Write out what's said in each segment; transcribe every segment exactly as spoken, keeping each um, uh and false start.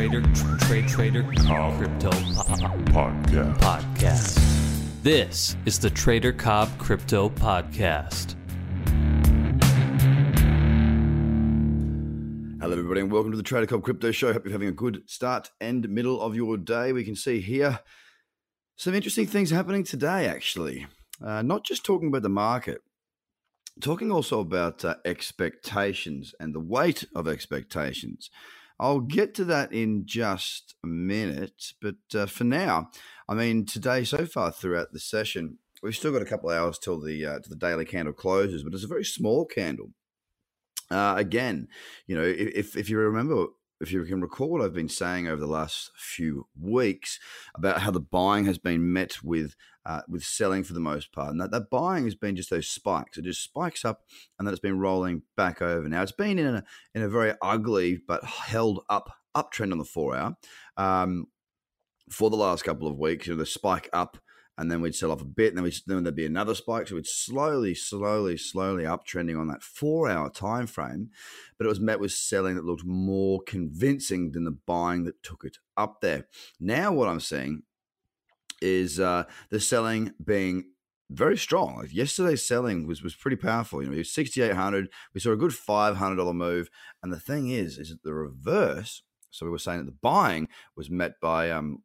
Trader tra tra Trader Cobb Crypto po Podcast. Podcast. This is the Trader Cobb Crypto Podcast. Hello, everybody, and welcome to the Trader Cobb Crypto Show. Hope you're having a good start and middle of your day. We can see here some interesting things happening today, actually. Uh, not just talking about the market, talking also about uh, expectations and the weight of expectations. I'll get to that in just a minute. But uh, for now, I mean, today so far throughout the session, we've still got a couple of hours till the uh, till the daily candle closes, but it's a very small candle. Uh, again, you know, if if you remember, if you can recall what I've been saying over the last few weeks about how the buying has been met with uh, with selling for the most part, and that, that buying has been just those spikes. It just spikes up, and then it's been rolling back over. Now it's been in a in a very ugly but held up uptrend on the four hour um, for the last couple of weeks. You know, the spike up, and then we'd sell off a bit, and then, we'd, then there'd be another spike. So it's slowly, slowly, slowly uptrending on that four-hour time frame. But it was met with selling that looked more convincing than the buying that took it up there. Now what I'm seeing is uh, the selling being very strong. Like yesterday's selling was was pretty powerful. You know, it was sixty-eight hundred. We saw a good five hundred dollars move. And the thing is, is that the reverse. So we were saying that the buying was met by um.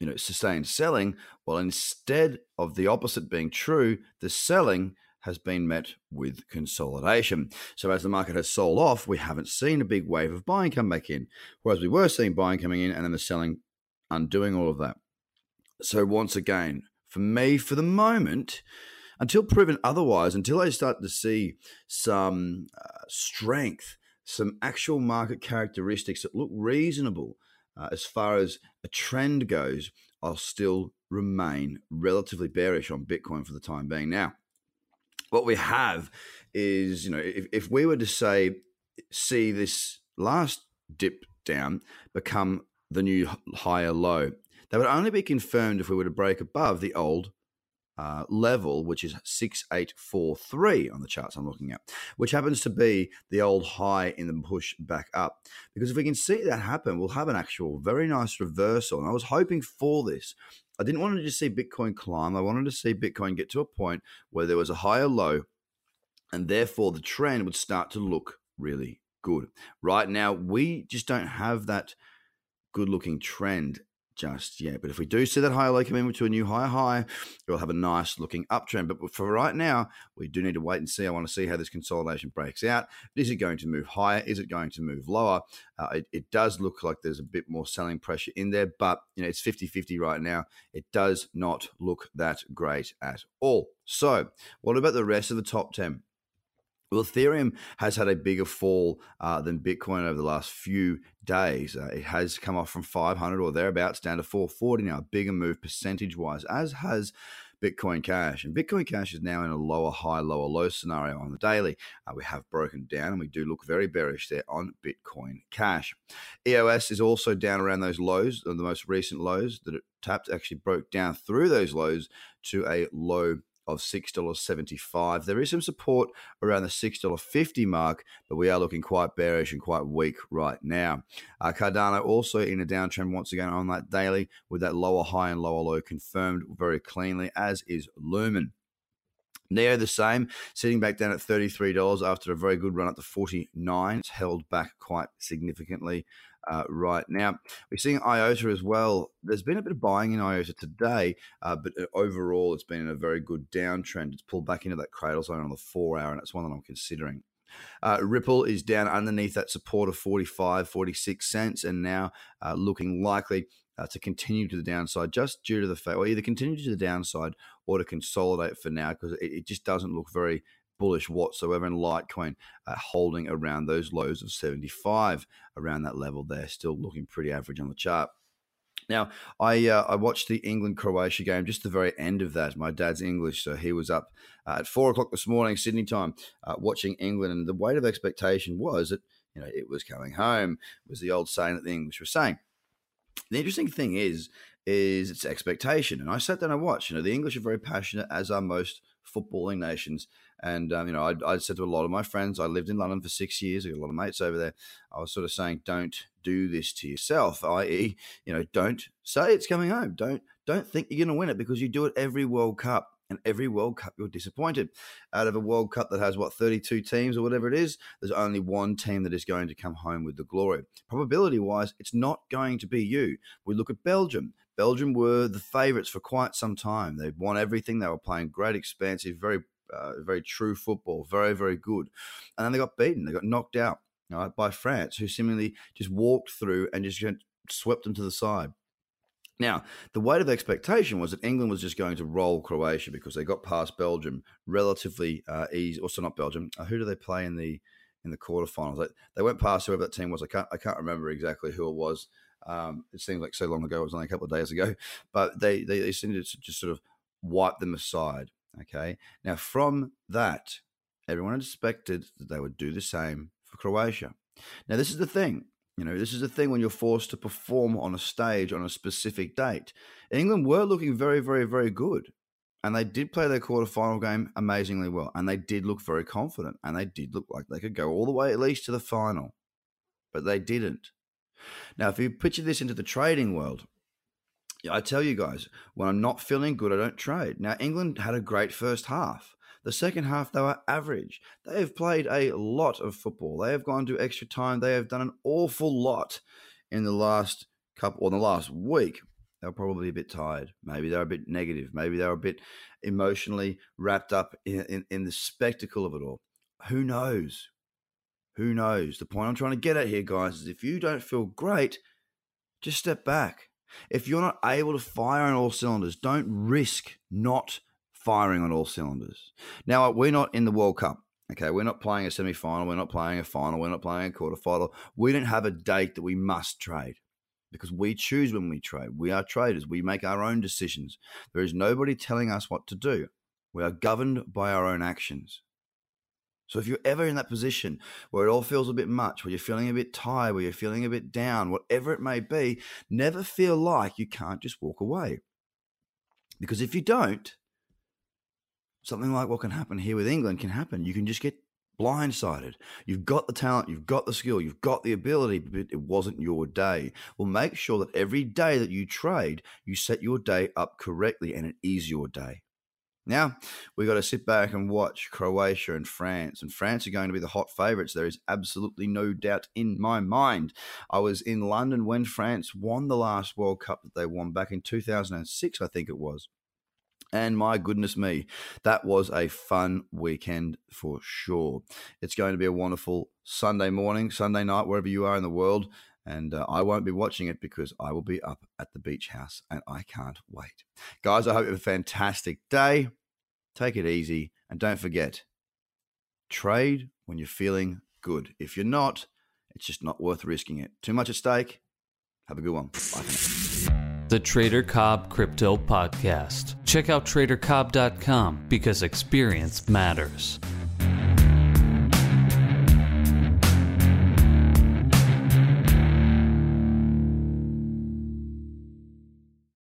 you know, sustained selling. Well, instead of the opposite being true, the selling has been met with consolidation. So as the market has sold off, we haven't seen a big wave of buying come back in, whereas we were seeing buying coming in and then the selling undoing all of that. So once again, for me, for the moment, until proven otherwise, until I start to see some uh, strength, some actual market characteristics that look reasonable, Uh, as far as a trend goes, I'll still remain relatively bearish on Bitcoin for the time being. Now, what we have is, you know, if, if we were to say, see this last dip down become the new higher low, that would only be confirmed if we were to break above the old uh, level, which is six eight four three on the charts I'm looking at, which happens to be the old high in the push back up. Because if we can see that happen, we'll have an actual very nice reversal. And I was hoping for this. I didn't want to just see Bitcoin climb. I wanted to see Bitcoin get to a point where there was a higher low, and therefore the trend would start to look really good. Right now, we just don't have that good looking trend just yet. But if we do see that higher low come in to a new higher high, we'll have a nice looking uptrend. But for right now, we do need to wait and see. I want to see how this consolidation breaks out. Is it going to move higher? Is it going to move lower? Uh, it, it does look like there's a bit more selling pressure in there, but you know, it's fifty fifty right now. It does not look that great at all. So what about the rest of the top ten? Well, Ethereum has had a bigger fall uh, than Bitcoin over the last few days. Uh, it has come off from five hundred or thereabouts down to four forty now, a bigger move percentage-wise, as has Bitcoin Cash. And Bitcoin Cash is now in a lower high, lower low scenario on the daily. Uh, we have broken down, and we do look very bearish there on Bitcoin Cash. E O S is also down around those lows, the most recent lows that it tapped, actually broke down through those lows to a low of six dollars seventy-five. There is some support around the six dollars fifty mark, but we are looking quite bearish and quite weak right now. Uh, Cardano also in a downtrend once again on that daily, with that lower high and lower low confirmed very cleanly, as is Lumen. Neo the same, sitting back down at thirty-three dollars after a very good run up to forty-nine. It's held back quite significantly uh, right now. We're seeing IOTA as well. There's been a bit of buying in IOTA today, uh, but overall it's been in a very good downtrend. It's pulled back into that cradle zone on the four hour, and it's one that I'm considering. Uh, Ripple is down underneath that support of forty-five, forty-six cents, and now uh, looking likely Uh, to continue to the downside, just due to the fact, well, either continue to the downside or to consolidate for now, because it, it just doesn't look very bullish whatsoever. And Litecoin uh, holding around those lows of seventy-five, around that level there, still looking pretty average on the chart. Now, I uh, I watched the England-Croatia game, just the very end of that. My dad's English, so he was up uh, at four o'clock this morning, Sydney time, uh, watching England, and the weight of expectation was that, you know, it was coming home, was the old saying that the English were saying. The interesting thing is, is it's expectation. And I sat down and watched. You know, the English are very passionate, as are most footballing nations. And, um, you know, I, I said to a lot of my friends, I lived in London for six years. I got a lot of mates over there. I was sort of saying, don't do this to yourself, that is, you know, don't say it's coming home. Don't don't think you're going to win it, because you do it every World Cup. And every World Cup, you're disappointed. Out of a World Cup that has, what, thirty-two teams or whatever it is, there's only one team that is going to come home with the glory. Probability-wise, it's not going to be you. We look at Belgium. Belgium were the favourites for quite some time. They'd won everything. They were playing great, expansive, very uh, very true football, very, very good. And then they got beaten. They got knocked out, you know, by France, who seemingly just walked through and just swept them to the side. Now, the weight of expectation was that England was just going to roll Croatia because they got past Belgium relatively uh, easy. Also, not Belgium. Uh, who do they play in the in the quarterfinals? Like, they went past whoever that team was. I can't I can't remember exactly who it was. Um, it seems like so long ago. It was only a couple of days ago. But they they, they seemed to just sort of wipe them aside. Okay. Now, from that, everyone expected that they would do the same for Croatia. Now, this is the thing. You know, this is the thing when you're forced to perform on a stage on a specific date. England were looking very, very, very good. And they did play their quarterfinal game amazingly well. And they did look very confident. And they did look like they could go all the way at least to the final. But they didn't. Now, if you picture this into the trading world, I tell you guys, when I'm not feeling good, I don't trade. Now, England had a great first half. The second half, they were average. They have played a lot of football. They have gone to extra time. They have done an awful lot in the last couple, or in the last week. They were probably a bit tired. Maybe they were a bit negative. Maybe they were a bit emotionally wrapped up in, in, in the spectacle of it all. Who knows? Who knows? The point I'm trying to get at here, guys, is if you don't feel great, just step back. If you're not able to fire on all cylinders, don't risk not firing on all cylinders. Now, we're not in the World Cup, okay? We're not playing a semi-final. We're not playing a final. We're not playing a quarter-final. We don't have a date that we must trade because we choose when we trade. We are traders. We make our own decisions. There is nobody telling us what to do. We are governed by our own actions. So if you're ever in that position where it all feels a bit much, where you're feeling a bit tired, where you're feeling a bit down, whatever it may be, never feel like you can't just walk away. Because if you don't, something like what can happen here with England can happen. You can just get blindsided. You've got the talent, you've got the skill, you've got the ability, but it wasn't your day. Well, make sure that every day that you trade, you set your day up correctly and it is your day. Now, we've got to sit back and watch Croatia and France. And France are going to be the hot favourites. There is absolutely no doubt in my mind. I was in London when France won the last World Cup that they won back in two thousand six, I think it was. And my goodness me, that was a fun weekend for sure. It's going to be a wonderful Sunday morning, Sunday night, wherever you are in the world. And uh, I won't be watching it because I will be up at the beach house and I can't wait. Guys, I hope you have a fantastic day. Take it easy. And don't forget, trade when you're feeling good. If you're not, it's just not worth risking it. Too much at stake. Have a good one. Bye for now. The Trader Cobb Crypto Podcast. Check out trader cobb dot com because experience matters.